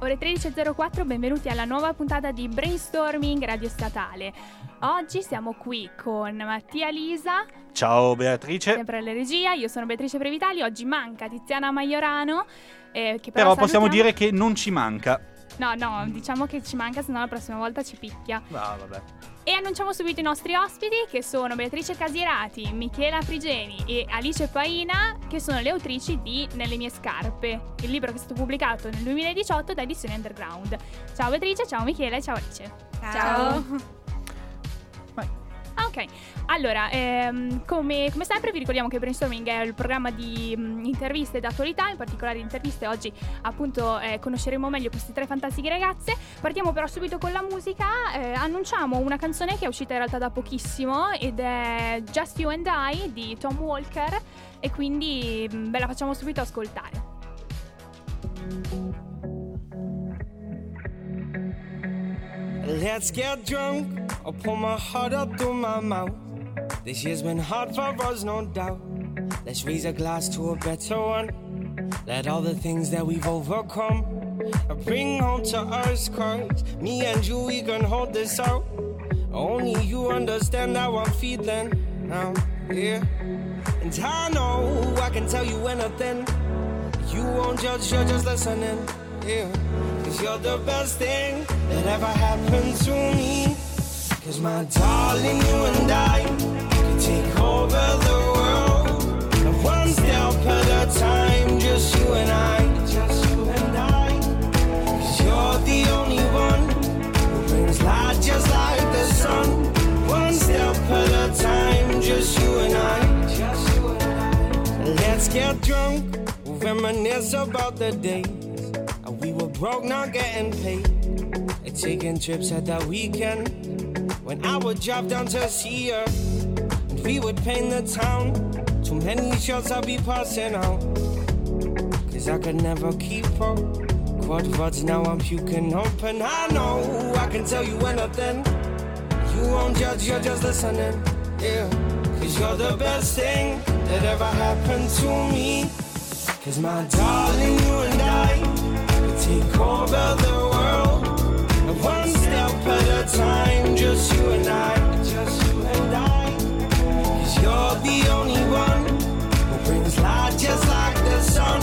ore 13.04, benvenuti alla nuova puntata di Brainstorming Radio Statale. Oggi siamo qui con Mattia Lisa. Ciao Beatrice. Sempre alla regia, io sono Beatrice Previtali. Oggi manca Tiziana Maiorano, che però possiamo dire che non ci manca. No, diciamo che ci manca, se no la prossima volta ci picchia. Ah, vabbè. E annunciamo subito i nostri ospiti, che sono Beatrice Casirati, Michela Frigeni e Alice Paina, che sono le autrici di Nelle mie scarpe, il libro che è stato pubblicato nel 2018 da Edizioni Underground. Ciao Beatrice, ciao Michela e ciao Alice. Ciao. Ok, allora, come sempre vi ricordiamo che Brainstorming è il programma di interviste ed attualità, in particolare interviste. Oggi appunto conosceremo meglio queste tre fantastiche ragazze. Partiamo però subito con la musica, annunciamo una canzone che è uscita in realtà da pochissimo ed è Just You and I di Tom Walker, e quindi ve la facciamo subito ascoltare. Let's get drunk, I'll pour my heart out through my mouth. This year's been hard for us, no doubt. Let's raise a glass to a better one. Let all the things that we've overcome bring home to us, cause me and you, we can hold this out. Only you understand how I'm feeling now, yeah. And I know I can tell you anything, you won't judge, you're just listening, yeah. Cause you're the best thing that ever happened to me. Cause my darling, you and I could take over the world, and one step at a time, just you and I, just you and I. Cause you're the only one who brings light just like the sun. One step at a time, just you and I, just you and I. Let's get drunk, we'll reminisce about the days we were broke, not getting paid, and taking trips at that weekend, when I would drop down to see her, and we would paint the town. Too many shots I'll be passing out, cause I could never keep up. Quad words, now I'm puking open. I know I can tell you anything, you won't judge, you're just listening, yeah. Cause you're the best thing that ever happened to me. Cause my darling, you and I could take over the world, one step at a time, just you and I, just you and I. Cause you're the only one who brings light just like the sun.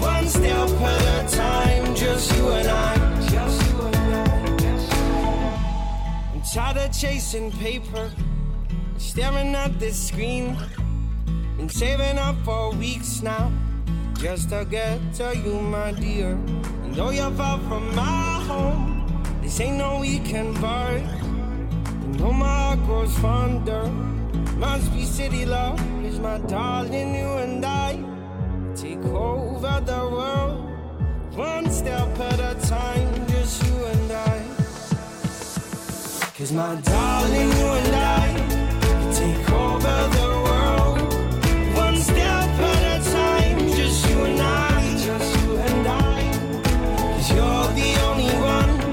One step at a time, just you and I, just you and I. I'm tired of chasing paper, staring at this screen. Been saving up for weeks now, just to get to you, my dear. And though you're far from my home, this ain't no weekend bar, you know my heart grows fonder. Must be city love, is my darling, you and I take over the world, one step at a time, just you and I. Cause my darling, you and I take over the world, one step at a time, just you and I, just you and I. Cause you're the only one,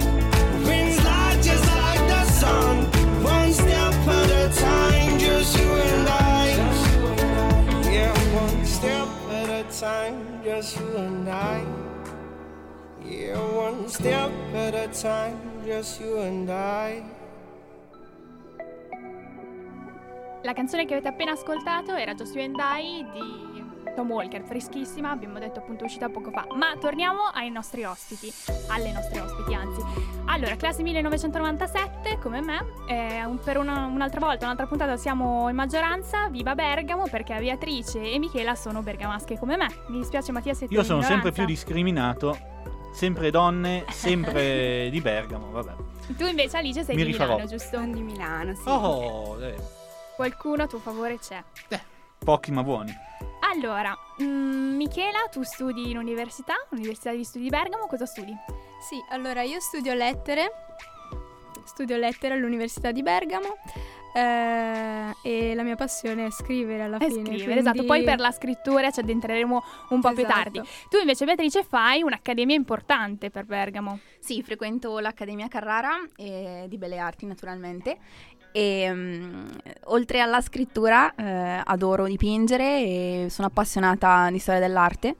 one step at a time, just you and I. Yeah, one step at a time, just you and I. Yeah, one step at a time, just you and I. La canzone che avete appena ascoltato era Just You and I di Tom Walker, freschissima, abbiamo detto appunto uscita poco fa. Ma torniamo ai nostri ospiti, alle nostre ospiti anzi. Allora, classe 1997, come me, per un'altra volta, un'altra puntata siamo in maggioranza. Viva Bergamo, perché Beatrice e Michela sono bergamasche come me. Mi dispiace Mattia se io sono ignoranza. Sempre più discriminato, sempre donne, sempre di Bergamo, vabbè. Tu invece Alice sei Milano, giusto? Sono di Milano, sì. Oh, okay. Qualcuno a tuo favore c'è. Pochi ma buoni. Allora, Michela, tu studi in università, Università degli Studi di Bergamo, cosa studi? Sì, allora io studio lettere all'Università di Bergamo, e la mia passione è scrivere alla fine. Scrivere, quindi... esatto, poi per la scrittura ci addentreremo un po' più tardi. Tu invece Beatrice fai un'accademia importante per Bergamo. Sì, frequento l'Accademia Carrara di Belle Arti naturalmente. E oltre alla scrittura adoro dipingere e sono appassionata di storia dell'arte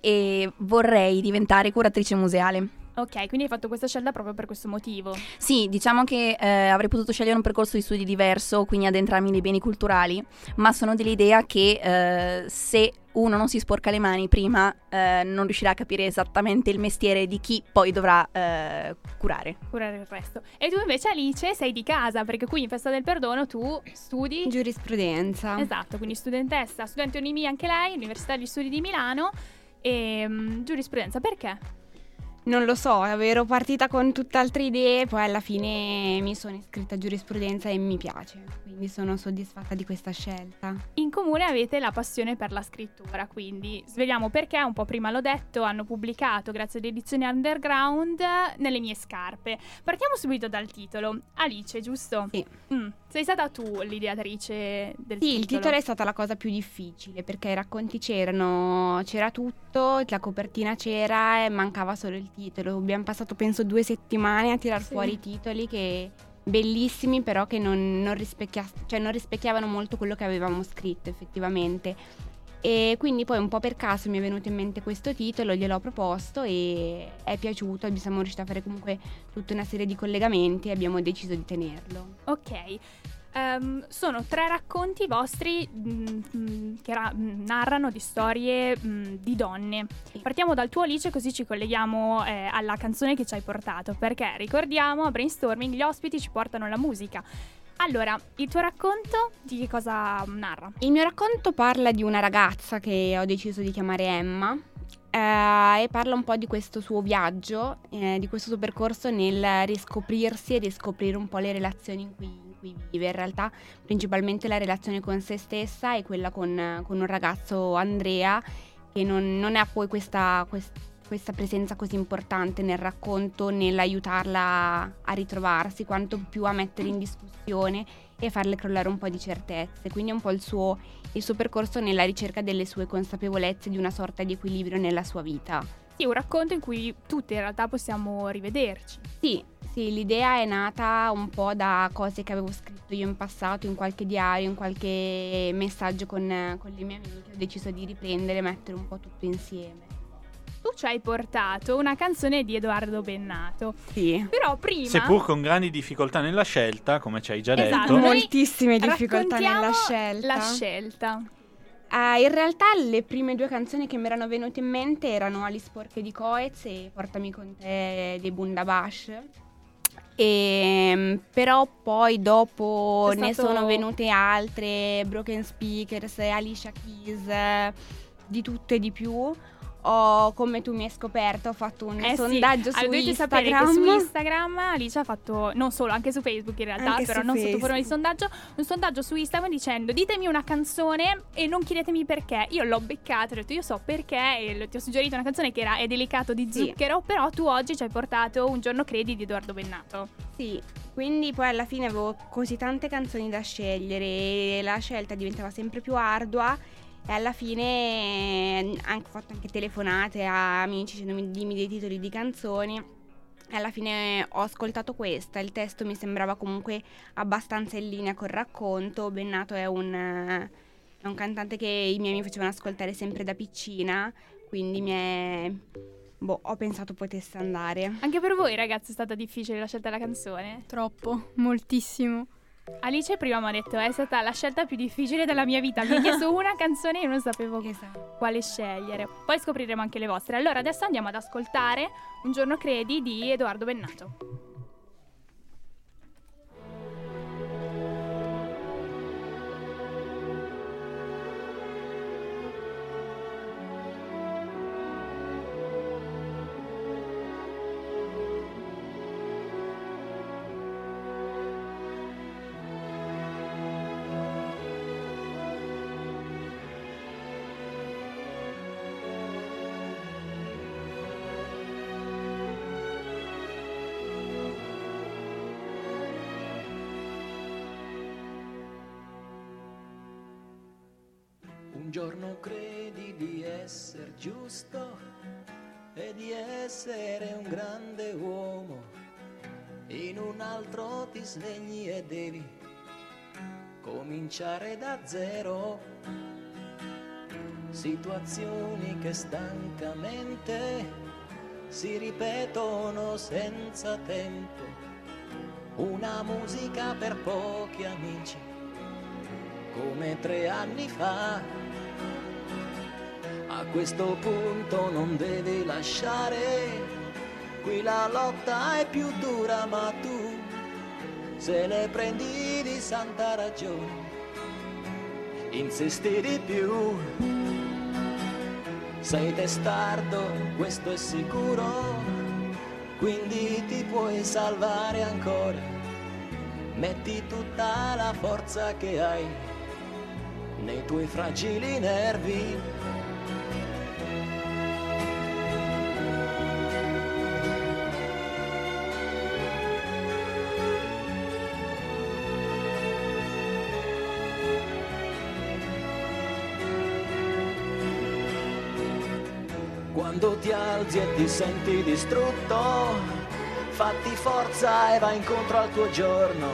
e vorrei diventare curatrice museale. Ok, quindi hai fatto questa scelta proprio per questo motivo? Sì, diciamo che avrei potuto scegliere un percorso di studi diverso, quindi addentrarmi nei beni culturali, ma sono dell'idea che se uno non si sporca le mani prima non riuscirà a capire esattamente il mestiere di chi poi dovrà curare il resto. E tu invece, Alice, sei di casa, perché qui in Festa del Perdono tu studi giurisprudenza. Esatto, quindi studentessa, studente UNIMI anche lei, Università degli Studi di Milano, e giurisprudenza, perché? Non lo so, ero partita con tutt'altre idee, poi alla fine mi sono iscritta a giurisprudenza e mi piace, quindi sono soddisfatta di questa scelta. In comune avete la passione per la scrittura, quindi svegliamo perché, un po' prima l'ho detto, hanno pubblicato, grazie ad Edizioni Underground, Nelle mie scarpe. Partiamo subito dal titolo. Alice, giusto? Sì. Sei stata tu l'ideatrice del titolo? Sì, il titolo è stata la cosa più difficile, perché i racconti c'erano, c'era tutto, la copertina c'era e mancava solo il titolo. Abbiamo passato penso 2 settimane a tirar fuori i titoli, che bellissimi però che non rispecchiavano molto quello che avevamo scritto effettivamente, e quindi poi un po' per caso mi è venuto in mente questo titolo, gliel'ho proposto e è piaciuto, e siamo riusciti a fare comunque tutta una serie di collegamenti e abbiamo deciso di tenerlo. Ok. Sono 3 racconti vostri che narrano di storie di donne. Partiamo dal tuo, Alice, così ci colleghiamo alla canzone che ci hai portato, perché ricordiamo a Brainstorming gli ospiti ci portano la musica. Allora, il tuo racconto di che cosa narra? Il mio racconto parla di una ragazza che ho deciso di chiamare Emma, e parla un po' di questo suo viaggio, di questo suo percorso nel riscoprirsi e riscoprire un po' le relazioni in cui vive, in realtà principalmente la relazione con se stessa e quella con un ragazzo, Andrea, che non ha poi questa presenza così importante nel racconto, nell'aiutarla a ritrovarsi, quanto più a mettere in discussione e farle crollare un po' di certezze. Quindi è un po' il suo percorso nella ricerca delle sue consapevolezze, di una sorta di equilibrio nella sua vita. Sì, un racconto in cui tutti in realtà possiamo rivederci. Sì, l'idea è nata un po' da cose che avevo scritto io in passato, in qualche diario, in qualche messaggio con le mie amiche. Ho deciso di riprendere e mettere un po' tutto insieme. Tu ci hai portato una canzone di Edoardo Bennato. Sì. Però prima, seppur con grandi difficoltà nella scelta, come ci hai già detto, moltissime difficoltà nella scelta. In realtà le prime 2 canzoni che mi erano venute in mente erano Ali Sporche di Coez e Portami con te dei Bundabash. Però poi dopo sono venute altre, Broken Speakers, Alicia Keys, di tutto e di più. Come tu mi hai scoperto, ho fatto un sondaggio su Instagram. Che su Instagram Alicia ha fatto, non solo, anche su Facebook in realtà, anche però non Facebook, sotto forma di sondaggio, un sondaggio su Instagram dicendo ditemi una canzone e non chiedetemi perché. Io l'ho beccato, ho detto io so perché, e ti ho suggerito una canzone che era È delicato di Zucchero, sì. Però tu oggi ci hai portato Un giorno credi di Edoardo Bennato. Sì, quindi poi alla fine avevo così tante canzoni da scegliere e la scelta diventava sempre più ardua. E alla fine ho fatto anche telefonate a amici dicendomi dimmi dei titoli di canzoni, e alla fine ho ascoltato questa. Il testo mi sembrava comunque abbastanza in linea col racconto. Bennato è un cantante che i miei mi facevano ascoltare sempre da piccina, quindi ho pensato potesse andare. Anche per voi ragazzi è stata difficile la scelta della canzone? Troppo, moltissimo. Alice prima mi ha detto è stata la scelta più difficile della mia vita, mi ha chiesto una canzone e io non sapevo quale scegliere. Poi scopriremo anche le vostre. Allora adesso andiamo ad ascoltare Un giorno credi di Edoardo Bennato. Un giorno credi di essere giusto e di essere un grande uomo, in un altro ti svegli e devi cominciare da zero. situazioni che stancamente si ripetono senza tempo, una musica per pochi amici, come 3 anni fa. A questo punto non devi lasciare, qui la lotta è più dura, ma tu se ne prendi di santa ragione, insisti di più. Sei testardo, questo è sicuro, quindi ti puoi salvare ancora. Metti tutta la forza che hai nei tuoi fragili nervi. Quando ti alzi e ti senti distrutto, fatti forza e vai incontro al tuo giorno.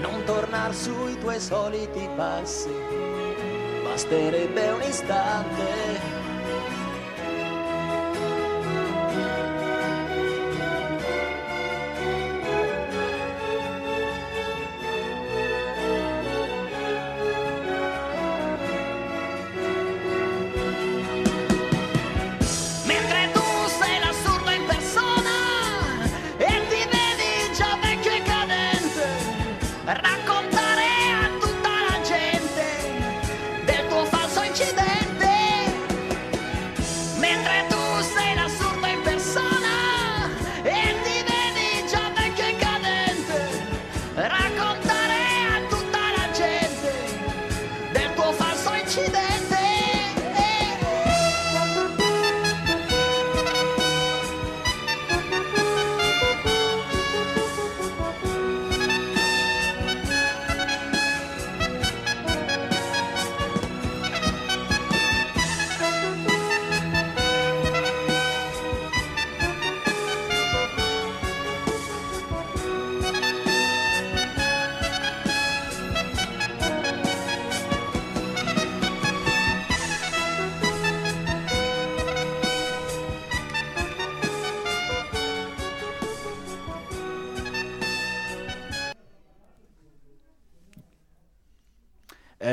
Non tornar sui tuoi soliti passi, basterebbe un istante.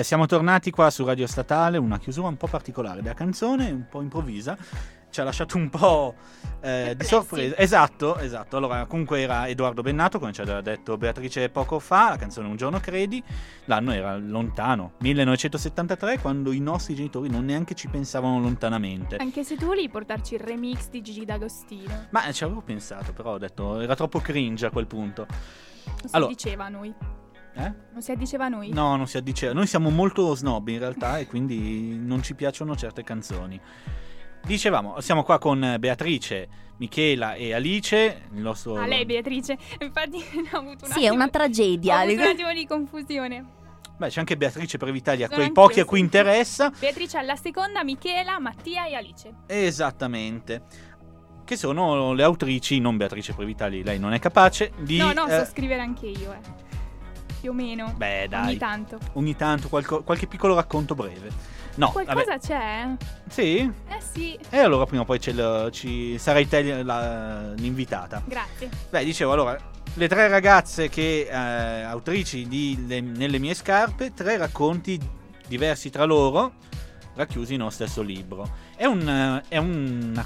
Siamo tornati qua su Radio Statale, una chiusura un po' particolare della canzone, un po' improvvisa, ci ha lasciato un po' di sorpresa. Esatto, allora comunque era Edoardo Bennato, come ci aveva detto Beatrice poco fa, la canzone Un giorno credi, l'anno era lontano, 1973, quando i nostri genitori non neanche ci pensavano lontanamente. Anche se tu volevi portarci il remix di Gigi D'Agostino. Ma ci avevo pensato, però ho detto, era troppo cringe a quel punto. Allora, diceva a noi. Non si addiceva a noi? No, non si addiceva. Noi siamo molto snob in realtà e quindi non ci piacciono certe canzoni. Dicevamo, siamo qua con Beatrice, Michela e Alice. Il nostro... Ah, lei Beatrice. Infatti ho avuto un attimo... Sì, è una tragedia. Ho avuto un attimo di confusione. Beh, c'è anche Beatrice Previtali, a quei pochi a cui interessa. Beatrice alla seconda, Michela, Mattia e Alice. Esattamente. Che sono le autrici, non Beatrice Previtali, lei non è capace di... No, so scrivere anche io, più o meno. Beh, dai. Ogni tanto qualche piccolo racconto breve. No, qualcosa vabbè. C'è? Sì? Sì. E allora prima o poi ci sarai te l'invitata. Grazie. Beh, dicevo, allora, le 3 ragazze che autrici di Nelle mie scarpe, 3 racconti diversi tra loro, racchiusi in uno stesso libro. È una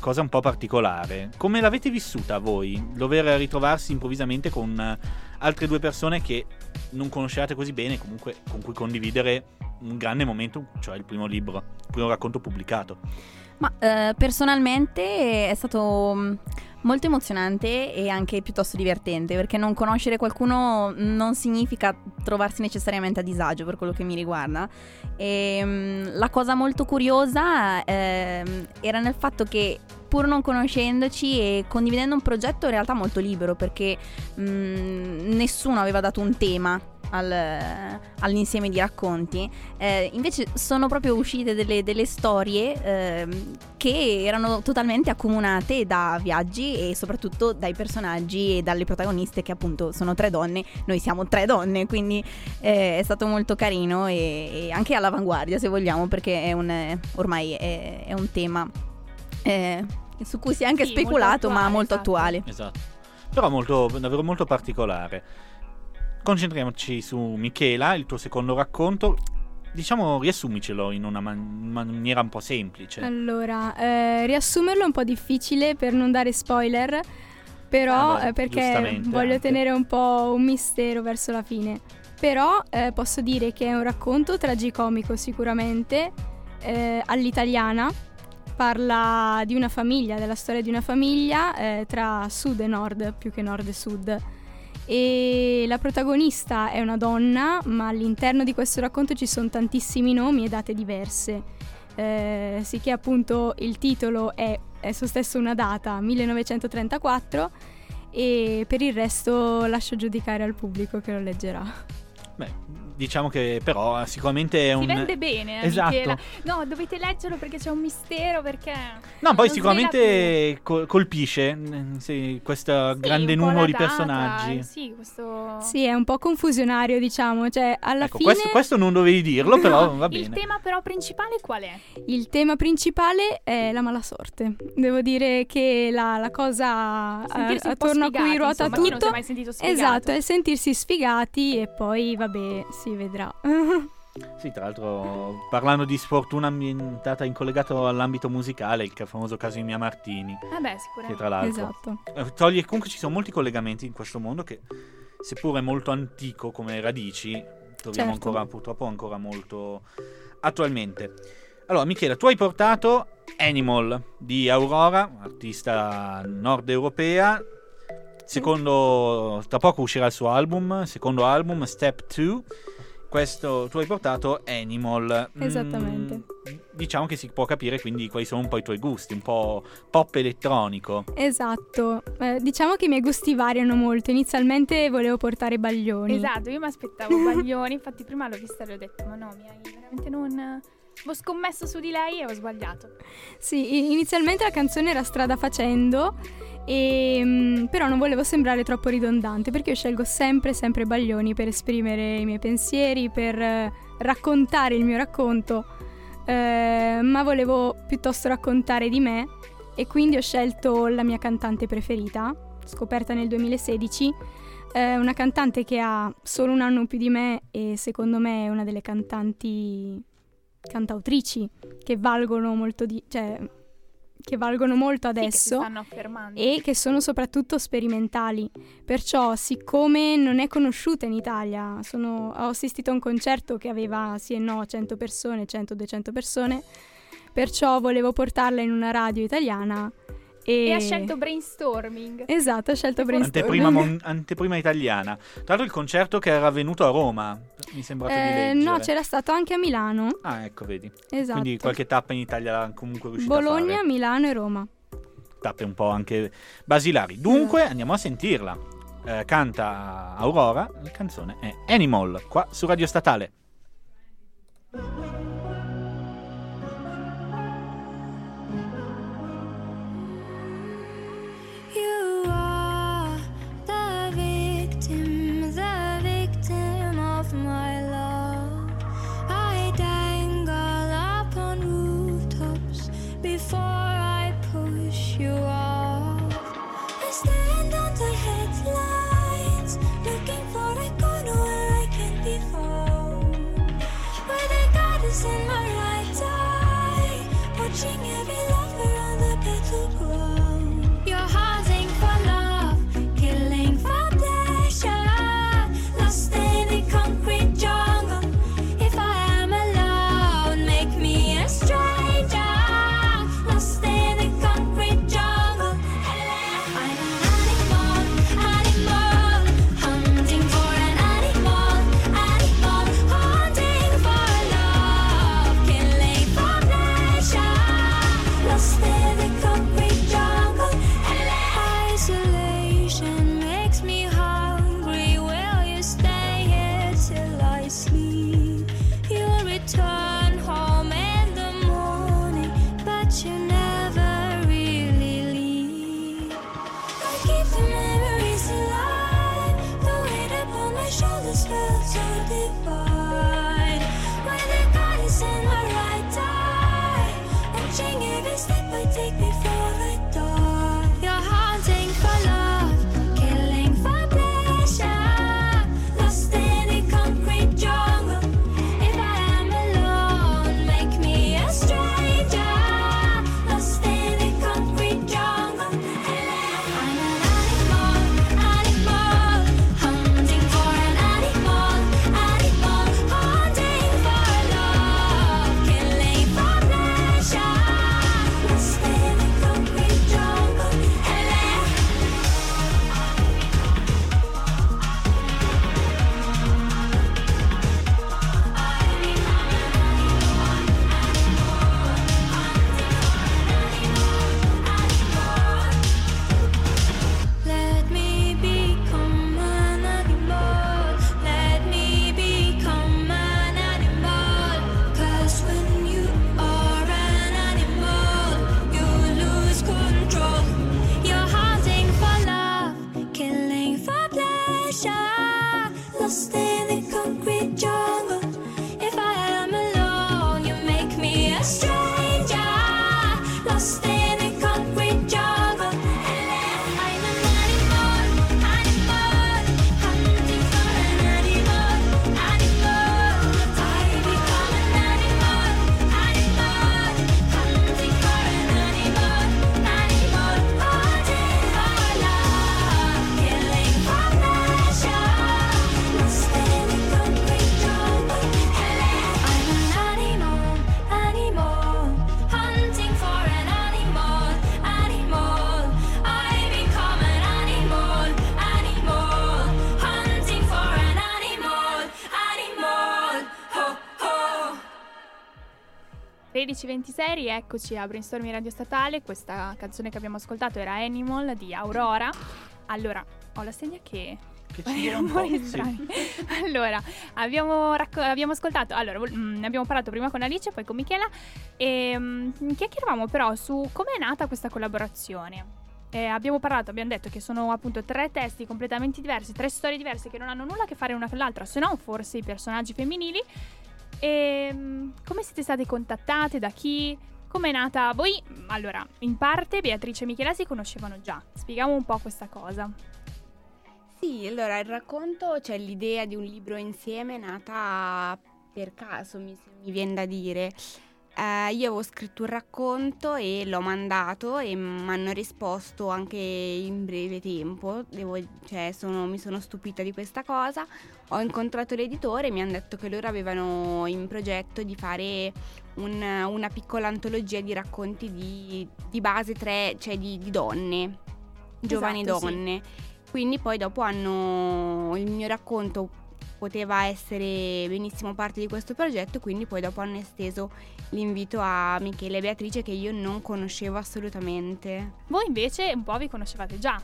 cosa un po' particolare. Come l'avete vissuta voi? Dover ritrovarsi improvvisamente con altre 2 persone che non conoscevate così bene, comunque con cui condividere un grande momento, cioè il primo libro, il primo racconto pubblicato. Ma personalmente è stato molto emozionante e anche piuttosto divertente, perché non conoscere qualcuno non significa trovarsi necessariamente a disagio, per quello che mi riguarda. E la cosa molto curiosa era nel fatto che, pur non conoscendoci e condividendo un progetto in realtà molto libero, perché nessuno aveva dato un tema all'insieme di racconti, invece sono proprio uscite delle storie che erano totalmente accomunate da viaggi e soprattutto dai personaggi e dalle protagoniste, che appunto sono tre donne, noi siamo tre donne, quindi è stato molto carino e anche all'avanguardia, se vogliamo, perché ormai è un tema su cui si è anche speculato, molto attuale, ma molto attuale. Esatto, però davvero molto particolare. Concentriamoci su Michela, il tuo secondo racconto. Diciamo, riassumicelo in una maniera un po' semplice. Allora, riassumerlo è un po' difficile per non dare spoiler, però perché voglio tenere un po' un mistero verso la fine. Però posso dire che è un racconto tragicomico sicuramente, all'italiana. Parla di una famiglia, della storia di una famiglia tra sud e nord, più che nord e sud. E la protagonista è una donna, ma all'interno di questo racconto ci sono tantissimi nomi e date diverse, sicché appunto il titolo è esso stesso una data, 1934, e per il resto lascio giudicare al pubblico che lo leggerà. Beh, diciamo che però sicuramente è un... Si vende bene, esatto. Michela. No, dovete leggerlo perché c'è un mistero, perché... No, poi sicuramente colpisce questo grande numero di personaggi. Sì, questo... Sì, è un po' confusionario, diciamo, cioè alla fine... Questo non dovevi dirlo, però va bene. Il tema però principale qual è? Il tema principale è la malasorte. Devo dire che la cosa attorno a cui ruota tutto... Non si è mai sentito sfigato. Esatto, è sentirsi sfigati e poi, vabbè... Si vedrà. Sì, tra l'altro, parlando di sfortuna ambientata in collegato all'ambito musicale, il famoso caso di Mia Martini. Ah beh, sicuramente. Che tra l'altro, esatto. Comunque ci sono molti collegamenti in questo mondo che, seppure molto antico come radici, troviamo ancora molto attualmente. Allora, Michela, tu hai portato Animal di Aurora, artista nord europea. Secondo, tra poco uscirà il suo album, secondo album, Step 2. Questo tu hai portato Animal. Esattamente. Diciamo che si può capire quindi quali sono un po' i tuoi gusti, un po' pop elettronico. Esatto, diciamo che i miei gusti variano molto. Inizialmente volevo portare Baglioni. Esatto, io mi aspettavo Baglioni, infatti prima l'ho vista e le ho detto ma no, mi hai veramente non... Ho scommesso su di lei e ho sbagliato. Sì, inizialmente la canzone era Strada facendo e, però non volevo sembrare troppo ridondante, perché io scelgo sempre Baglioni per esprimere i miei pensieri, per raccontare il mio racconto, ma volevo piuttosto raccontare di me, e quindi ho scelto la mia cantante preferita, scoperta nel 2016, una cantante che ha solo un anno più di me e secondo me è una delle cantautrici che valgono molto che valgono molto adesso, sì, che e che sono soprattutto sperimentali, perciò siccome non è conosciuta in Italia, ho assistito a un concerto che aveva sì e no 100 persone, 100-200 persone, perciò volevo portarla in una radio italiana. E ha scelto Brainstorming. Esatto, ha scelto Brainstorming. Anteprima italiana. Tra l'altro il concerto che era venuto a Roma, mi sembra di leggere. No, c'era stato anche a Milano. Ah, ecco, vedi. Esatto. Quindi qualche tappa in Italia comunque riuscita a fare. Bologna, Milano e Roma. Tappe un po' anche basilari. Dunque, andiamo a sentirla. Canta Aurora, la canzone è Animal, qua su Radio Statale. Lines, looking for a corner where I can be found. keep the memories alive. The weight upon my shoulders felt so divine. When the God is in my right eye, watching every step I take before I die. You're hunting for love, killing for pleasure, lost in a concrete jungle. If I am alone, make me a stranger, lost in a concrete jungle. I'm an animal, animal, hunting for an animal, animal, hunting for love, killing for pleasure, lost in a concrete jungle. Let me become an animal. Let me become an animal. 'Cause when you are an animal, you lose control. You're hunting for love, killing for pleasure, lost in the concrete jungle. If I am alone, you make me a stranger, lost in a concrete jungle. I'm an animal, animal, hunting for an animal, animal. I become an animal, animal, hunting for an animal, animal, hunting for love, killing for pleasure, lost in a concrete jungle. I'm an animal, animal, hunting for an animal, animal. I become an animal, animal, hunting for an animal, animal. Ho, ho. 13:26, eccoci a Brainstorming Radio Statale. Questa canzone che abbiamo ascoltato era Animal di Aurora. Allora, ho la segna che... gira un po', sì. Allora, abbiamo ascoltato. Allora, ne abbiamo parlato prima con Alice, poi con Michela. E chiacchieravamo però su come è nata questa collaborazione. Abbiamo detto che sono appunto tre testi completamente diversi, tre storie diverse che non hanno nulla a che fare una con l'altra, se non forse i personaggi femminili. E come siete state contattate? Da chi? Come è nata? Voi, allora, in parte Beatrice e Michela si conoscevano già. Spieghiamo un po' questa cosa. Sì, allora il racconto, cioè l'idea di un libro insieme è nata per caso, mi viene da dire. Io avevo scritto un racconto e l'ho mandato e mi hanno risposto anche in breve tempo. Mi sono stupita di questa cosa. Ho incontrato l'editore e mi hanno detto che loro avevano in progetto di fare una piccola antologia di racconti di base tre, cioè di donne, giovani, esatto, donne. Sì. Quindi poi dopo il mio racconto poteva essere benissimo parte di questo progetto, quindi poi dopo hanno esteso l'invito a Michela e Beatrice, che io non conoscevo assolutamente. Voi invece un po' vi conoscevate già?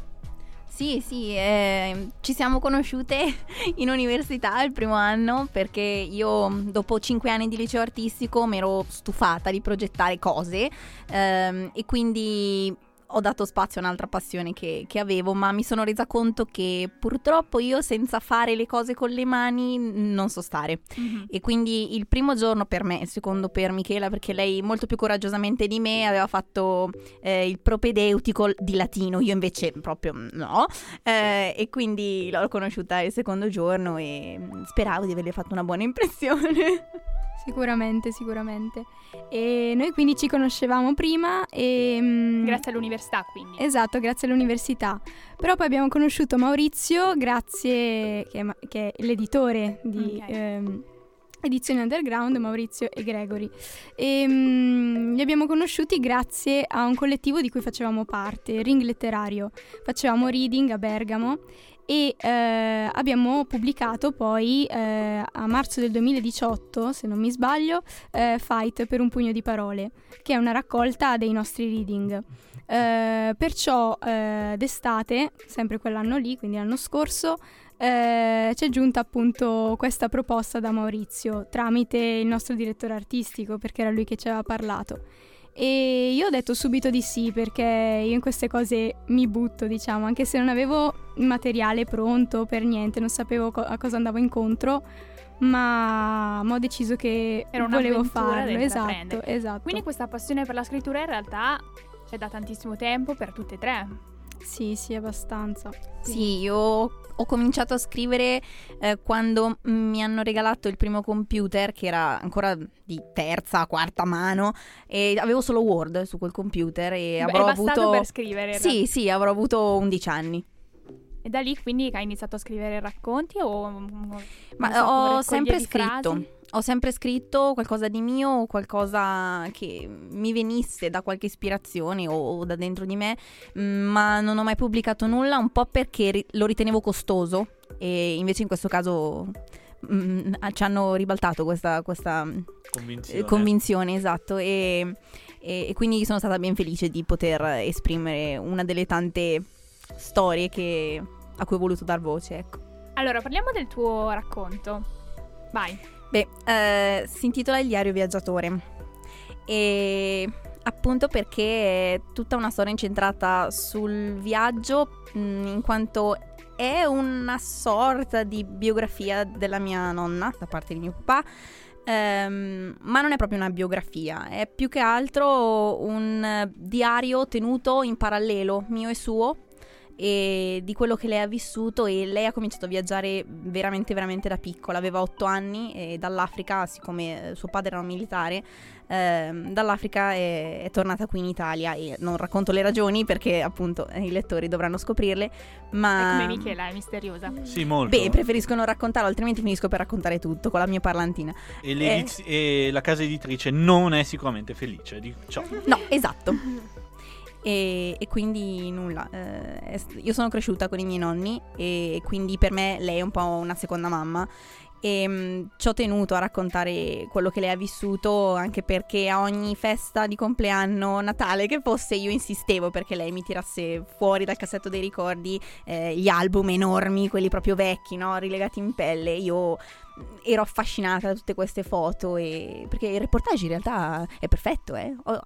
Sì, ci siamo conosciute in università il primo anno, perché io dopo 5 anni di liceo artistico mi ero stufata di progettare cose, e quindi... ho dato spazio a un'altra passione che avevo, ma mi sono resa conto che purtroppo io senza fare le cose con le mani non so stare. Mm-hmm. E quindi il primo giorno per me, il secondo per Michela, perché lei molto più coraggiosamente di me aveva fatto il propedeutico di latino, io invece proprio no, e quindi l'ho conosciuta il secondo giorno e speravo di averle fatto una buona impressione. Sicuramente. E noi quindi ci conoscevamo prima e... grazie all'università, quindi. Esatto, grazie all'università. Però poi abbiamo conosciuto Maurizio, grazie, che è l'editore di Edizioni Underground, Maurizio e Gregory. E li abbiamo conosciuti grazie a un collettivo di cui facevamo parte, Ring Letterario. Facevamo reading a Bergamo. E abbiamo pubblicato poi a marzo del 2018, se non mi sbaglio, Fight per un pugno di parole, che è una raccolta dei nostri reading. Perciò d'estate, sempre quell'anno lì, quindi l'anno scorso, c'è giunta appunto questa proposta da Maurizio tramite il nostro direttore artistico, perché era lui che ci aveva parlato. E io ho detto subito di sì, perché io in queste cose mi butto, diciamo, anche se non avevo il materiale pronto per niente, non sapevo a cosa andavo incontro, ma ho deciso che era volevo farlo. Esatto. Quindi questa passione per la scrittura in realtà c'è da tantissimo tempo per tutte e tre. Sì, abbastanza. Sì, io ho cominciato a scrivere quando mi hanno regalato il primo computer, che era ancora di terza, quarta mano, e avevo solo Word su quel computer e avrò avuto... È bastato per scrivere? Sì, avrò avuto 11 anni. E da lì quindi hai iniziato a scrivere racconti o... ho sempre scritto. Frasi? Ho sempre scritto qualcosa di mio, qualcosa che mi venisse da qualche ispirazione o da dentro di me, ma non ho mai pubblicato nulla, un po' perché lo ritenevo costoso, e invece in questo caso ci hanno ribaltato questa convinzione, esatto, e quindi sono stata ben felice di poter esprimere una delle tante storie a cui ho voluto dar voce, ecco. Allora, parliamo del tuo racconto, vai. Beh, si intitola Il diario viaggiatore, e appunto perché è tutta una storia incentrata sul viaggio, in quanto è una sorta di biografia della mia nonna da parte di mio papà, ma non è proprio una biografia, è più che altro un diario tenuto in parallelo mio e suo, e di quello che lei ha vissuto. E lei ha cominciato a viaggiare veramente veramente da piccola, aveva 8 anni, e dall'Africa, siccome suo padre era un militare, dall'Africa è tornata qui in Italia, e non racconto le ragioni perché appunto i lettori dovranno scoprirle, ma... È come Michela, è misteriosa. Sì, molto. Beh, preferisco non raccontarlo, altrimenti finisco per raccontare tutto con la mia parlantina. E la casa editrice non è sicuramente felice di ciò. No, esatto. E quindi nulla, io sono cresciuta con i miei nonni, e quindi per me lei è un po' una seconda mamma, e ci ho tenuto a raccontare quello che lei ha vissuto, anche perché a ogni festa di compleanno, Natale che fosse, io insistevo perché lei mi tirasse fuori dal cassetto dei ricordi gli album enormi, quelli proprio vecchi, no? Rilegati in pelle. Io ero affascinata da tutte queste foto, perché il reportage in realtà è perfetto,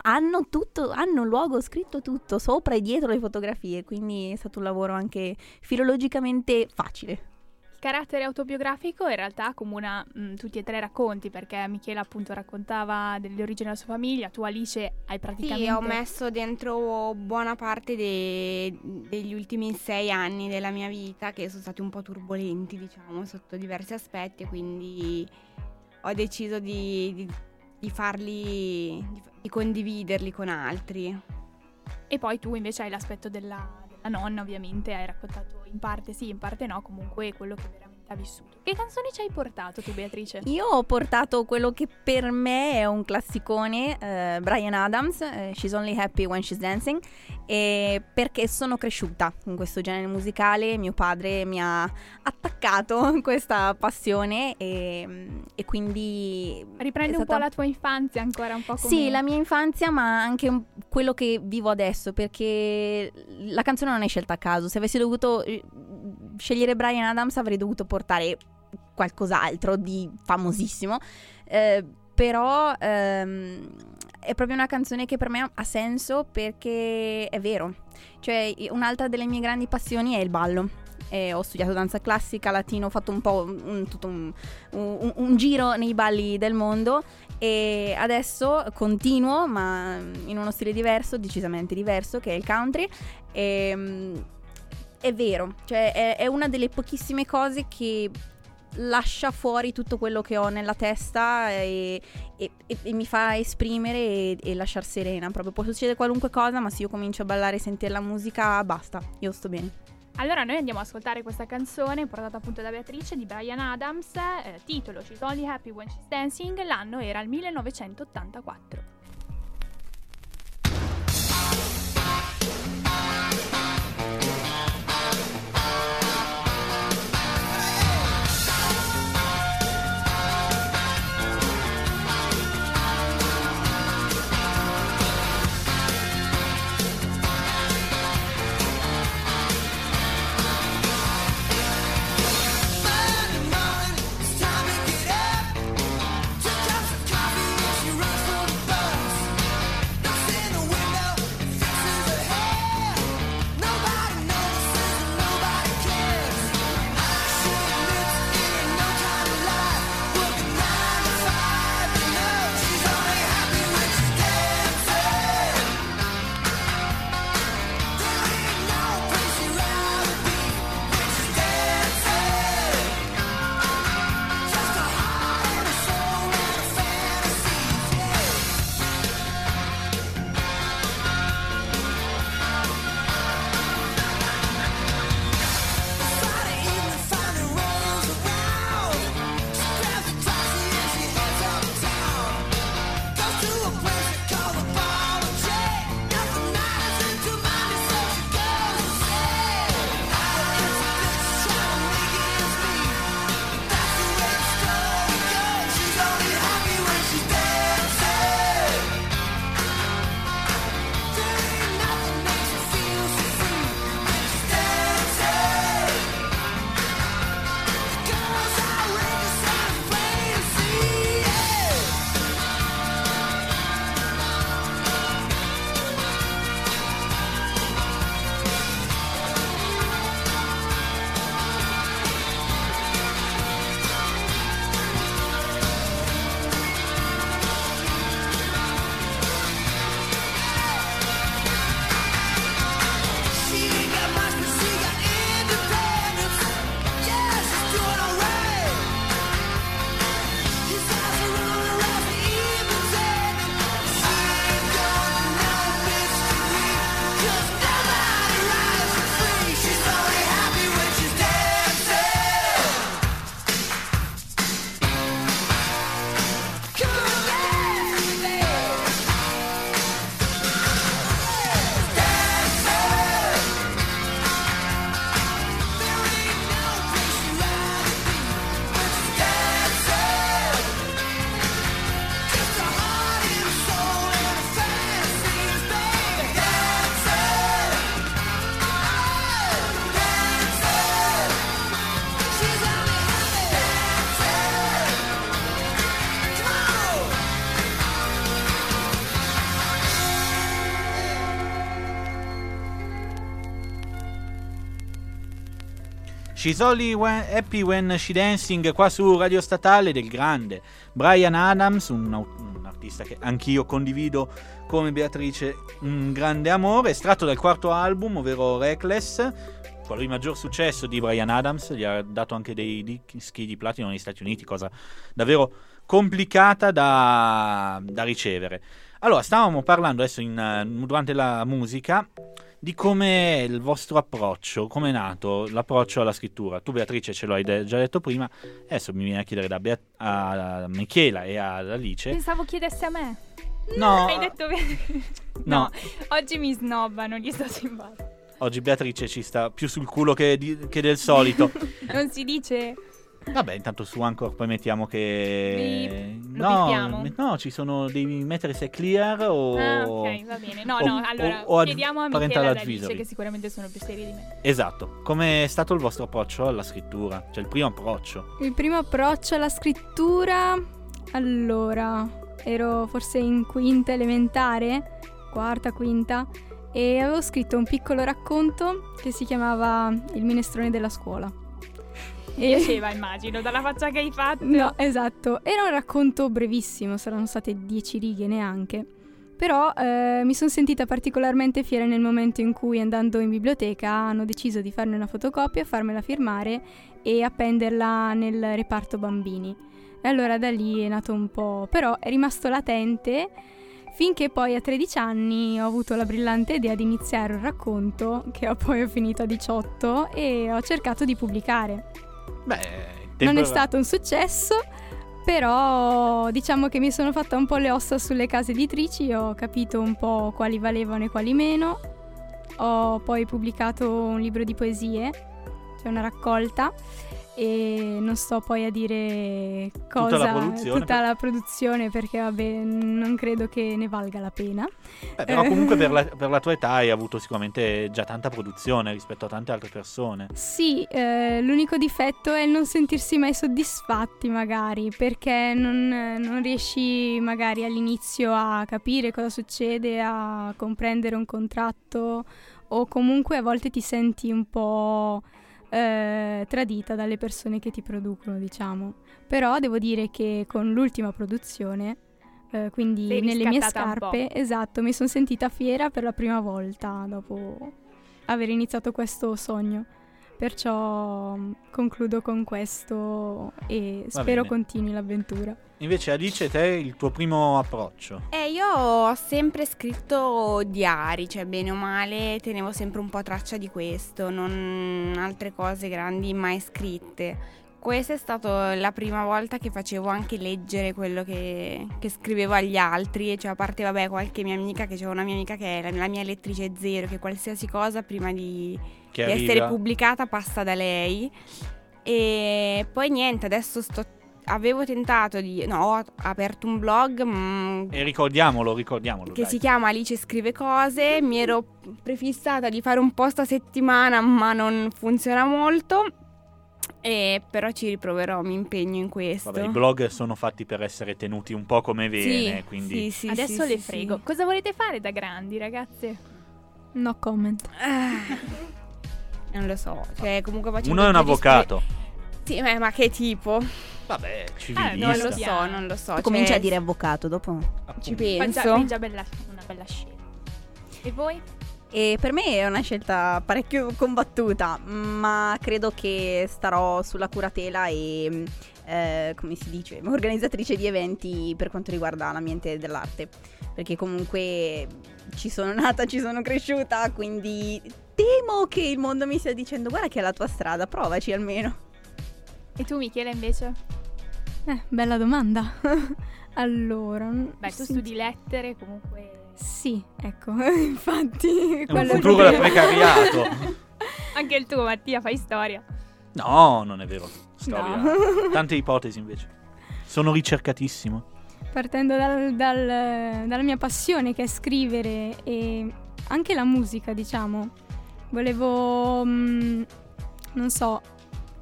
hanno tutto, hanno luogo, scritto tutto sopra e dietro le fotografie, quindi è stato un lavoro anche filologicamente facile. Il carattere autobiografico in realtà accomuna tutti e tre i racconti, perché Michela appunto raccontava delle origini della sua famiglia, tu Alice hai praticamente... Sì, ho messo dentro buona parte degli ultimi 6 anni della mia vita, che sono stati un po' turbolenti, diciamo, sotto diversi aspetti, quindi ho deciso di farli, di condividerli con altri. E poi tu invece hai l'aspetto della nonna, ovviamente, hai raccontato in parte sì, in parte no, comunque quello che veramente ha vissuto. Che canzoni ci hai portato tu, Beatrice? Io ho portato quello che per me è un classicone, Bryan Adams, She's Only Happy When She's Dancing, perché sono cresciuta in questo genere musicale, mio padre mi ha attaccato questa passione, e quindi... Riprende un po' la tua infanzia ancora un po' come... Sì, la mia infanzia, ma anche quello che vivo adesso, perché la canzone non è scelta a caso. Se avessi dovuto scegliere Bryan Adams avrei dovuto portare qualcos'altro di famosissimo, però è proprio una canzone che per me ha senso, perché è vero, cioè un'altra delle mie grandi passioni è il ballo, ho studiato danza classica, latino, ho fatto un po' tutto un giro nei balli del mondo, e adesso continuo, ma in uno stile diverso, decisamente diverso, che è il country, e è vero, cioè è una delle pochissime cose che lascia fuori tutto quello che ho nella testa, e mi fa esprimere e lasciar serena. Proprio può succedere qualunque cosa, ma se io comincio a ballare e sentire la musica, basta, io sto bene. Allora noi andiamo ad ascoltare questa canzone portata appunto da Beatrice, di Bryan Adams, titolo She's Only Happy When She's Dancing, l'anno era il 1984. Bye. She's Only Happy When She Dancing, qua su Radio Statale, del grande Bryan Adams, un artista che anch'io condivido come Beatrice un grande amore, estratto dal quarto album, ovvero Reckless. Quello di maggior successo di Bryan Adams, gli ha dato anche dei dischi di platino negli Stati Uniti, cosa davvero complicata da ricevere. Allora, stavamo parlando adesso durante la musica di come è il vostro approccio, come è nato l'approccio alla scrittura. Tu, Beatrice, ce l'hai già detto prima, adesso mi viene a chiedere a Michela e ad Alice. Pensavo chiedesse a me. No, hai detto bene. No, oggi mi snobbano, gli sto simpatico. Oggi Beatrice ci sta più sul culo che del solito. Non si dice. Vabbè, intanto su Anchor poi mettiamo che no, ci sono devi mettere se clear o ok, va bene. No, allora chiediamo a Michela e Alice, che sicuramente sono più serie di me. Esatto. Com'è stato il vostro approccio alla scrittura? Cioè il primo approccio alla scrittura. Allora, ero forse in quinta elementare, quarta, quinta, e avevo scritto un piccolo racconto che si chiamava Il minestrone della scuola. Mi piaceva, immagino, dalla faccia che hai fatto. No, esatto. Era un racconto brevissimo, saranno state 10 righe neanche. Però mi sono sentita particolarmente fiera nel momento in cui, andando in biblioteca, hanno deciso di farne una fotocopia, farmela firmare e appenderla nel reparto bambini. E allora da lì è nato un po', però è rimasto latente, finché poi a 13 anni ho avuto la brillante idea di iniziare un racconto che poi ho finito a 18 e ho cercato di pubblicare. Non è stato un successo, però diciamo che mi sono fatta un po' le ossa sulle case editrici, ho capito un po' quali valevano e quali meno. Ho poi pubblicato un libro di poesie, cioè una raccolta, e non sto poi a dire tutta la produzione perché vabbè, non credo che ne valga la pena. Però comunque per la tua età hai avuto sicuramente già tanta produzione rispetto a tante altre persone. Sì, l'unico difetto è il non sentirsi mai soddisfatti, magari perché non riesci magari all'inizio a capire cosa succede, a comprendere un contratto, o comunque a volte ti senti un po' tradita dalle persone che ti producono, diciamo. Però devo dire che con l'ultima produzione, quindi Nelle mie scarpe, esatto, mi sono sentita fiera per la prima volta dopo aver iniziato questo sogno. Perciò concludo con questo e spero continui l'avventura. Invece Alice, te il tuo primo approccio? Io ho sempre scritto diari, cioè bene o male tenevo sempre un po' traccia di questo, non altre cose grandi mai scritte. Questa è stata la prima volta che facevo anche leggere quello che scrivevo agli altri, e cioè a parte vabbè qualche mia amica, che c'è una mia amica che è la mia lettrice zero, che qualsiasi cosa prima di essere pubblicata passa da lei. E poi niente, adesso ho aperto un blog e ricordiamolo che si chiama Alice Scrive Cose. Mi ero prefissata di fare un post a settimana, ma non funziona molto, e però ci riproverò, mi impegno in questo. Vabbè, i blog sono fatti per essere tenuti un po' come viene, quindi sì, adesso le frego. Cosa volete fare da grandi, ragazze? No comment. Non lo so, cioè comunque uno è un avvocato. Sì, ma che tipo? Vabbè, civilista. Non lo so. Tu cominci a dire avvocato, dopo ci penso. È già una bella scelta. E voi? E per me è una scelta parecchio combattuta, ma credo che starò sulla curatela e, come si dice, organizzatrice di eventi per quanto riguarda l'ambiente dell'arte. Perché comunque ci sono nata, ci sono cresciuta, quindi temo che il mondo mi stia dicendo guarda che è la tua strada, provaci almeno. E tu, Michela, invece? Bella domanda. Allora, tu studi lettere comunque. Sì, ecco, infatti è un futuro da precariato. Anche il tuo, Mattia, fai storia. No, non è vero, storia no. Tante ipotesi, invece sono ricercatissimo. Partendo dalla mia passione, che è scrivere, e anche la musica, diciamo. Volevo, non so,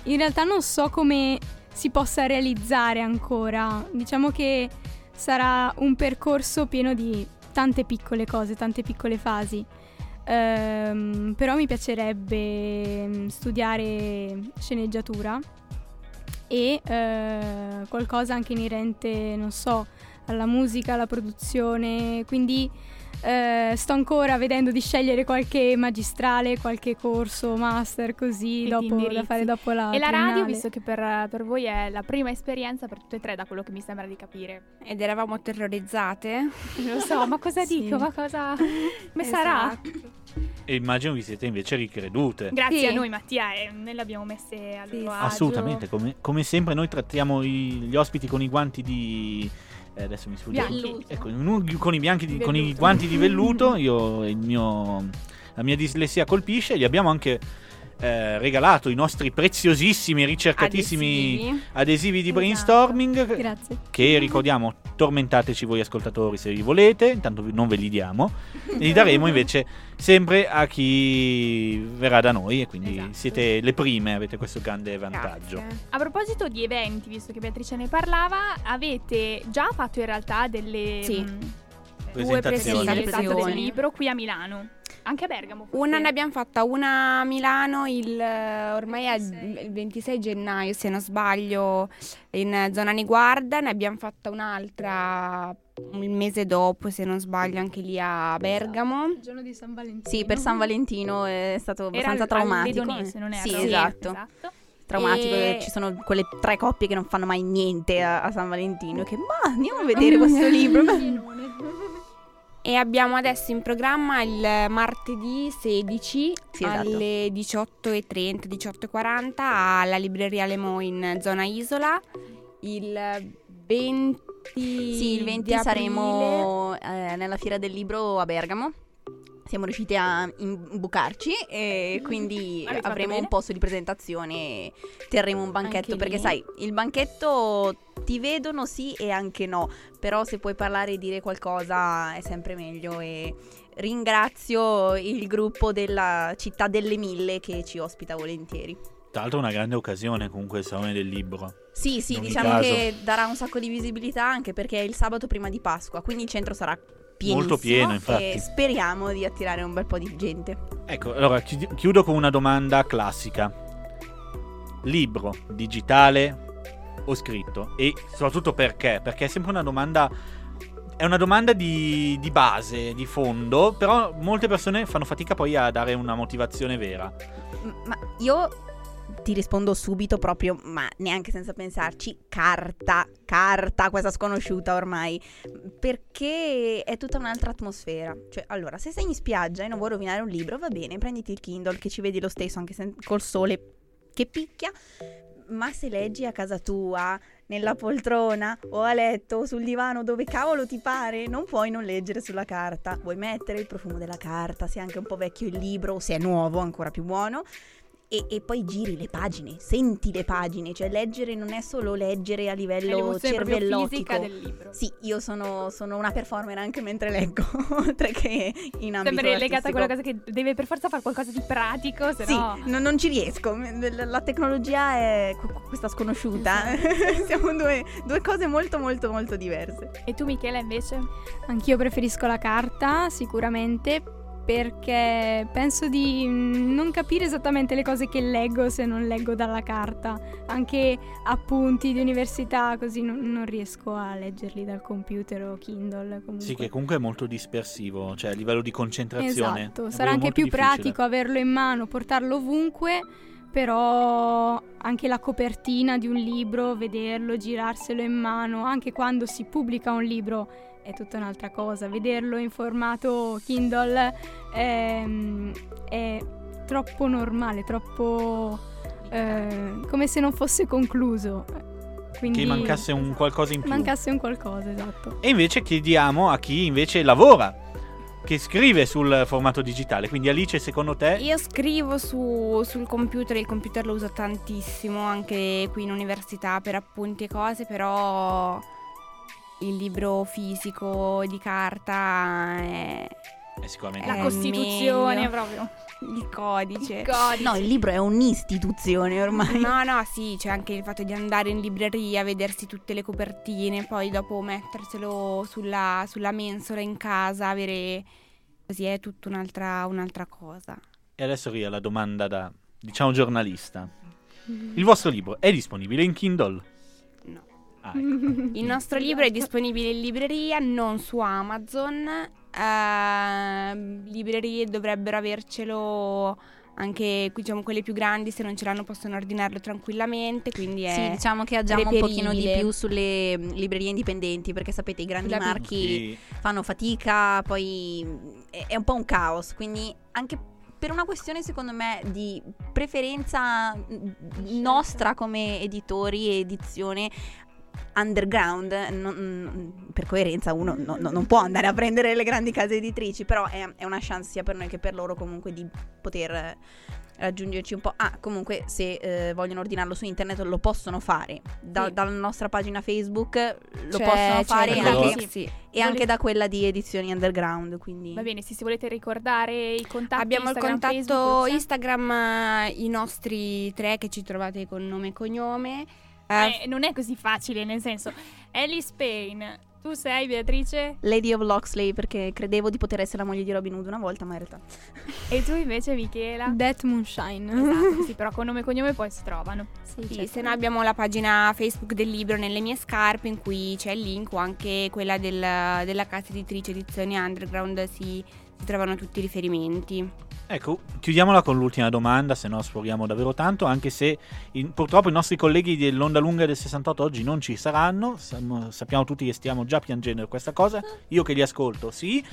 in realtà non so come si possa realizzare ancora. Diciamo che sarà un percorso pieno di tante piccole cose, tante piccole fasi. Però mi piacerebbe studiare sceneggiatura e qualcosa anche inerente, non so, alla musica, alla produzione, quindi sto ancora vedendo di scegliere qualche magistrale, qualche corso, master, così da fare dopo la e la triennale. Radio, visto che per voi è la prima esperienza per tutte e tre, da quello che mi sembra di capire. Ed eravamo terrorizzate. Lo so, ma cosa sì. dico, ma cosa... come sarà? E immagino vi siete invece ricredute. Grazie sì. a noi, Mattia, noi l'abbiamo messe a loro sì. agio. Assolutamente, come sempre noi trattiamo gli ospiti con i guanti di... adesso mi sfugge ecco, con i guanti di velluto. Io la mia dislessia colpisce. Gli abbiamo anche regalato i nostri preziosissimi, ricercatissimi adesivi di Brainstorming. Esatto. Grazie. Che ricordiamo, tormentateci voi ascoltatori se li volete, intanto non ve li diamo. Li daremo invece sempre a chi verrà da noi, e quindi esatto. siete le prime, avete questo grande vantaggio. Grazie. A proposito di eventi, visto che Beatrice ne parlava, avete già fatto in realtà delle presentazioni del libro qui a Milano. Anche a Bergamo. Forse. Una ne abbiamo fatta, una a Milano, ormai è il 26 gennaio, se non sbaglio, in zona Niguarda. Ne abbiamo fatta un'altra il mese dopo, se non sbaglio, anche lì a Bergamo. Il giorno di San Valentino. Sì, per San Valentino è stato abbastanza traumatico. Se non sì, esatto. Traumatico, e... ci sono quelle tre coppie che non fanno mai niente a San Valentino. Che ma andiamo a vedere questo libro. E abbiamo adesso in programma il martedì 16 sì, esatto. alle 18.30, 18.40 alla libreria Lemo in zona Isola. Il 20 sì, il 20 saremo nella fiera del libro a Bergamo. Siamo riusciti a imbucarci e quindi avremo un posto di presentazione, terremo un banchetto, perché sai, il banchetto ti vedono sì e anche no, però se puoi parlare e dire qualcosa è sempre meglio. E ringrazio il gruppo della Città delle Mille che ci ospita volentieri. Tra l'altro una grande occasione comunque il Salone del Libro. Sì, sì, diciamo che darà un sacco di visibilità, anche perché è il sabato prima di Pasqua, quindi il centro sarà molto pieno, infatti. E speriamo di attirare un bel po' di gente. Ecco, allora chiudo con una domanda classica: libro, digitale o scritto? E soprattutto perché? Perché è sempre una domanda, è una domanda di base, di fondo, però molte persone fanno fatica poi a dare una motivazione vera. Ma io ti rispondo subito proprio, ma neanche senza pensarci, carta, questa sconosciuta ormai, perché è tutta un'altra atmosfera. Cioè, allora, se sei in spiaggia e non vuoi rovinare un libro, va bene, prenditi il Kindle, che ci vedi lo stesso anche col sole che picchia, ma se leggi a casa tua, nella poltrona o a letto o sul divano, dove cavolo ti pare, non puoi non leggere sulla carta. Vuoi mettere il profumo della carta, se è anche un po' vecchio il libro o se è nuovo, ancora più buono. E poi giri le pagine, senti le pagine, cioè leggere non è solo leggere a livello cervellotico. Del libro. Sì, io sono una performer anche mentre leggo, oltre che in ambito sempre legata artistico. A quella cosa che deve per forza fare qualcosa di pratico, se sì, no... non ci riesco, la tecnologia è questa sconosciuta, siamo due cose molto molto molto diverse. E tu, Michela, invece? Anch'io preferisco la carta, sicuramente, perché penso di non capire esattamente le cose che leggo se non leggo dalla carta. Anche appunti di università, così non riesco a leggerli dal computer o Kindle comunque. Sì, che comunque è molto dispersivo, cioè a livello di concentrazione. Esatto, sarà anche più pratico averlo in mano, portarlo ovunque, però anche la copertina di un libro, vederlo, girarselo in mano, anche quando si pubblica un libro è tutta un'altra cosa. Vederlo in formato Kindle è troppo normale, troppo come se non fosse concluso. Quindi, che mancasse un qualcosa in più. Mancasse un qualcosa, esatto. E invece chiediamo a chi invece lavora, che scrive sul formato digitale. Quindi Alice, secondo te? Io scrivo sul computer, il computer lo uso tantissimo, anche qui in università per appunti e cose, però... il libro fisico di carta è sicuramente la costituzione meglio. Proprio il codice. No, il libro è un'istituzione ormai. No, sì, c'è anche il fatto di andare in libreria, vedersi tutte le copertine, poi dopo metterselo sulla mensola in casa, avere Così è tutta un'altra cosa. E adesso qui è la domanda da, diciamo, giornalista. Il vostro libro è disponibile in Kindle? No. Ah, ecco. Il nostro libro è disponibile in libreria, non su Amazon. Librerie dovrebbero avercelo anche, diciamo, quelle più grandi, se non ce l'hanno possono ordinarlo tranquillamente, quindi è, sì, diciamo che agiamo reperibile. Un pochino di più sulle librerie indipendenti, perché sapete i grandi marchi fanno fatica, poi è un po' un caos, quindi anche per una questione secondo me di preferenza nostra come editori e edizione underground, per coerenza uno non può andare a prendere le grandi case editrici, però è una chance sia per noi che per loro comunque di poter raggiungerci un po'. Comunque se vogliono ordinarlo su internet lo possono fare dalla nostra pagina Facebook, lo possono fare anche, sì. E anche da quella di Edizioni Underground, quindi va bene. Se volete ricordare i contatti, abbiamo Instagram, il contatto Facebook, Instagram, i nostri tre che ci trovate con nome e cognome. Non è così facile, nel senso, Alice Paina, tu sei Beatrice? Lady of Loxley, perché credevo di poter essere la moglie di Robin Hood una volta, ma in realtà. E tu invece Michela? Death Moonshine. Esatto, sì, però con nome e cognome poi si trovano. Sì, certo. Se no abbiamo la pagina Facebook del libro Nelle mie scarpe, in cui c'è il link, o anche quella della casa editrice Edizioni Underground, si trovano tutti i riferimenti. Ecco, chiudiamola con l'ultima domanda, se no sforiamo davvero tanto, anche se purtroppo i nostri colleghi dell'Onda Lunga del 68 oggi non ci saranno, sappiamo tutti che stiamo già piangendo per questa cosa, io che li ascolto, sì,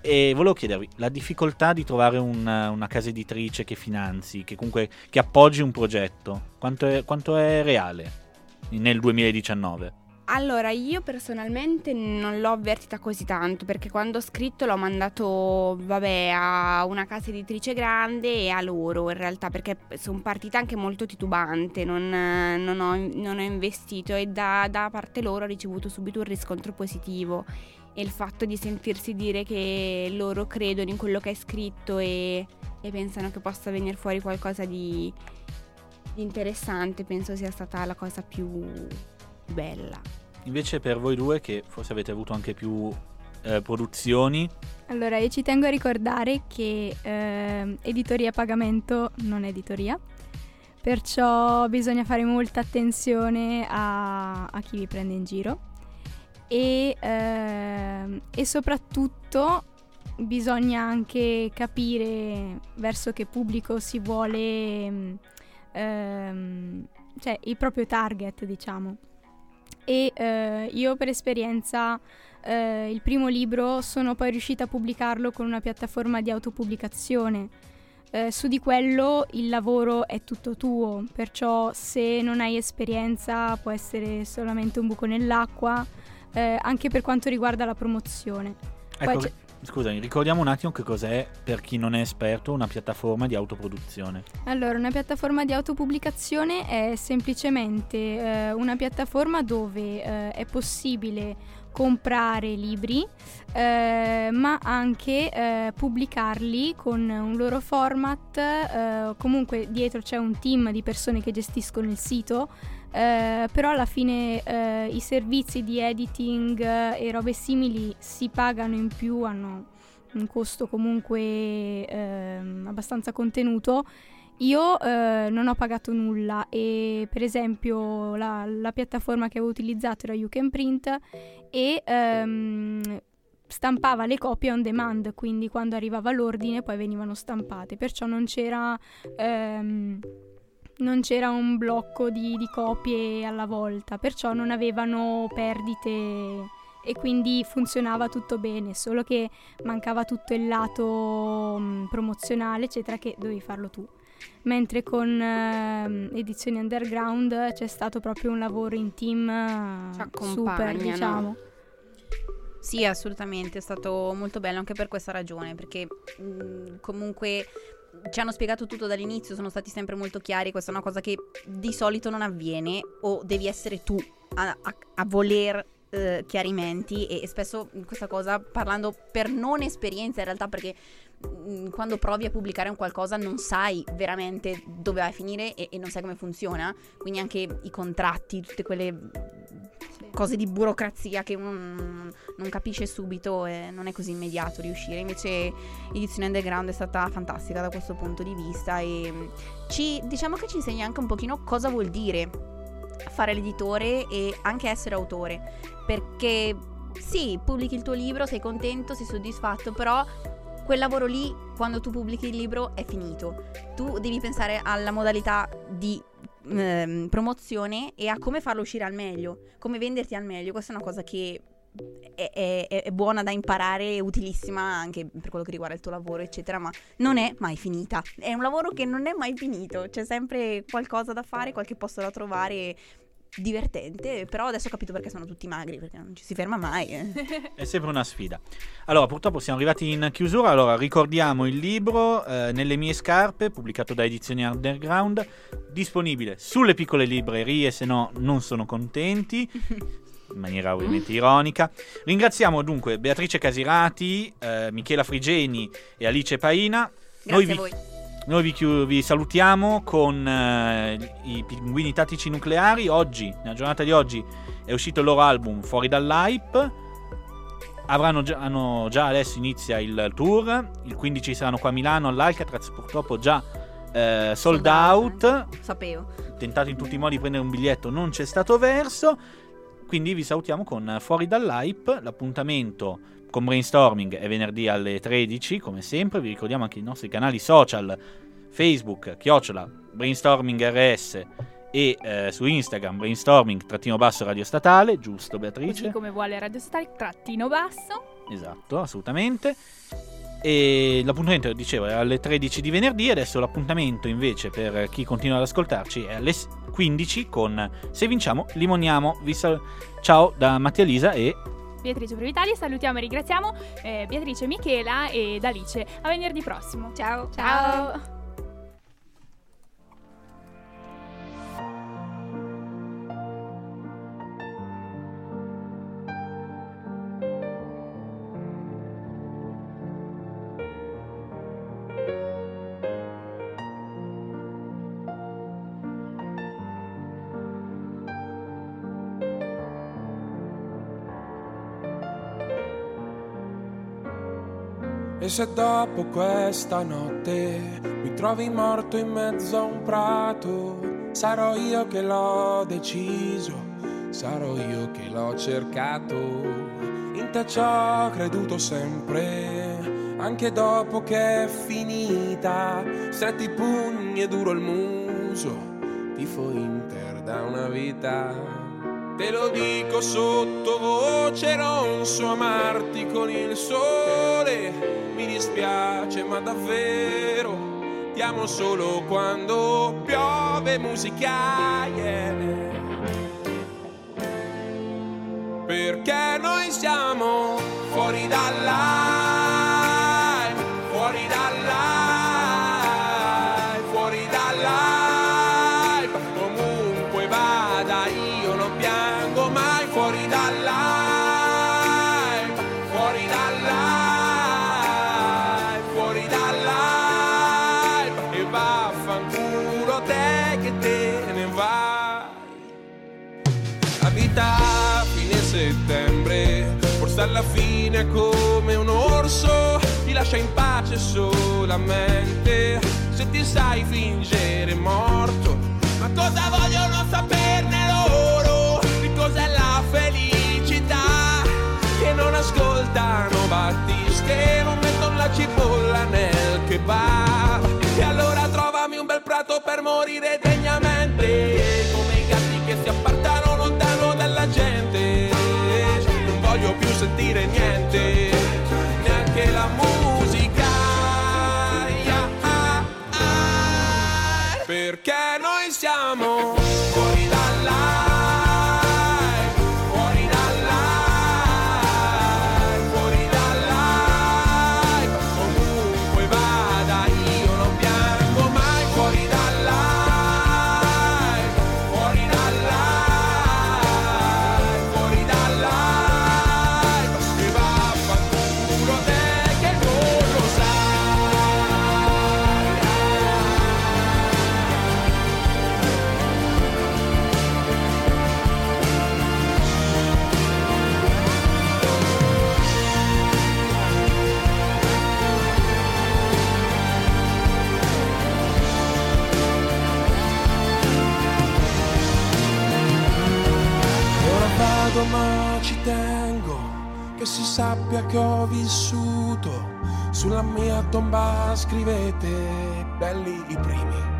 e volevo chiedervi, la difficoltà di trovare una casa editrice che finanzi, che comunque che appoggi un progetto, quanto è reale nel 2019? Allora, io personalmente non l'ho avvertita così tanto, perché quando ho scritto l'ho mandato a una casa editrice grande e a loro, in realtà, perché sono partita anche molto titubante, non ho investito, e da parte loro ho ricevuto subito un riscontro positivo, e il fatto di sentirsi dire che loro credono in quello che hai scritto e pensano che possa venire fuori qualcosa di interessante, penso sia stata la cosa più bella. Invece per voi due, che forse avete avuto anche più produzioni. Allora, io ci tengo a ricordare che editoria a pagamento non è editoria, perciò bisogna fare molta attenzione a chi vi prende in giro, e soprattutto bisogna anche capire verso che pubblico si vuole, cioè il proprio target, diciamo. E io per esperienza il primo libro sono poi riuscita a pubblicarlo con una piattaforma di autopubblicazione. Su di quello il lavoro è tutto tuo, perciò se non hai esperienza può essere solamente un buco nell'acqua, anche per quanto riguarda la promozione. Ecco, scusami, ricordiamo un attimo che cos'è, per chi non è esperto, una piattaforma di autoproduzione. Allora, una piattaforma di autopubblicazione è semplicemente una piattaforma dove è possibile comprare libri, ma anche pubblicarli con un loro format, comunque dietro c'è un team di persone che gestiscono il sito, però alla fine i servizi di editing e robe simili si pagano in più, hanno un costo comunque abbastanza contenuto. Io non ho pagato nulla, e per esempio la piattaforma che avevo utilizzato era You Can Print, e stampava le copie on demand, quindi quando arrivava l'ordine poi venivano stampate, perciò non c'era un blocco di copie alla volta, perciò non avevano perdite e quindi funzionava tutto bene, solo che mancava tutto il lato promozionale, eccetera, che dovevi farlo tu. Mentre con Edizioni Underground c'è stato proprio un lavoro in team super, diciamo. Sì, assolutamente, è stato molto bello anche per questa ragione, perché comunque ci hanno spiegato tutto dall'inizio, sono stati sempre molto chiari, questa è una cosa che di solito non avviene, o devi essere tu a voler chiarimenti, e spesso questa cosa, parlando per non esperienza in realtà, perché quando provi a pubblicare un qualcosa non sai veramente dove vai a finire, e non sai come funziona, quindi anche i contratti, tutte quelle cose di burocrazia che uno non capisce subito e non è così immediato riuscire. Invece Edizioni Underground è stata fantastica da questo punto di vista e diciamo che ci insegna anche un pochino cosa vuol dire fare l'editore e anche essere autore, perché sì, pubblichi il tuo libro, sei contento, sei soddisfatto, però quel lavoro lì, quando tu pubblichi il libro, è finito. Tu devi pensare alla modalità di promozione e a come farlo uscire al meglio, come venderti al meglio. Questa è una cosa che è buona da imparare, è utilissima anche per quello che riguarda il tuo lavoro, eccetera, ma non è mai finita. È un lavoro che non è mai finito, c'è sempre qualcosa da fare, qualche posto da trovare, divertente. Però adesso ho capito perché sono tutti magri, perché non ci si ferma mai È sempre una sfida. Allora, purtroppo siamo arrivati in chiusura. Allora, ricordiamo il libro Nelle mie scarpe, pubblicato da Edizioni Underground, disponibile sulle piccole librerie, se no non sono contenti in maniera ovviamente ironica. Ringraziamo dunque Beatrice Casirati, Michela Frigeni e Alice Paina. Grazie a voi. Noi vi salutiamo con i Pinguini Tattici Nucleari. Oggi, nella giornata di oggi, è uscito il loro album Fuori dall'hype. Hanno già adesso inizia il tour. Il 15 saranno qua a Milano all'Alcatraz, purtroppo già sold out. Sapevo. Tentato in tutti i modi di prendere un biglietto, non c'è stato verso. Quindi vi salutiamo con Fuori dall'hype. L'appuntamento con Brainstorming è venerdì alle 13, come sempre. Vi ricordiamo anche i nostri canali social, Facebook, @ Brainstorming RS, e su Instagram Brainstorming _ Radio Statale, giusto Beatrice? Così come vuole Radio Statale _. Esatto, assolutamente. E l'appuntamento, dicevo, è alle 13 di venerdì. Adesso l'appuntamento invece per chi continua ad ascoltarci è alle 15 con Se vinciamo, limoniamo. Ciao da Mattia Lisa e Beatrice Previtali. Salutiamo e ringraziamo Beatrice, Michela ed Alice. A venerdì prossimo. Ciao. Ciao. E se dopo questa notte mi trovi morto in mezzo a un prato, sarò io che l'ho deciso, sarò io che l'ho cercato. In te ci ho creduto sempre, anche dopo che è finita. Stretti i pugni e duro il muso, tifo Inter da una vita. Te lo dico sottovoce, non so amarti con il sole. Mi dispiace ma davvero ti amo solo quando piove musica, yeah. Perché noi siamo fuori dall'hype, fuori dall'hype, fuori dall'hype. Comunque vada io non piango mai, fuori dall'hype, fuori dall'hype. A fine settembre, forse alla fine come un orso ti lascia in pace solamente se ti sai fingere morto. Ma cosa vogliono saperne loro di cos'è la felicità, che non ascoltano Battiste, non mettono la cipolla nel kebab. E allora trovami un bel prato per morire degnamente, come i gatti che si appartano dalla gente. Non voglio più sentire niente, neanche la musica, yeah, ah, ah. Perché noi siamo fuori dalla dico, ma ci tengo che si sappia che ho vissuto. Sulla mia tomba scrivete belli i primi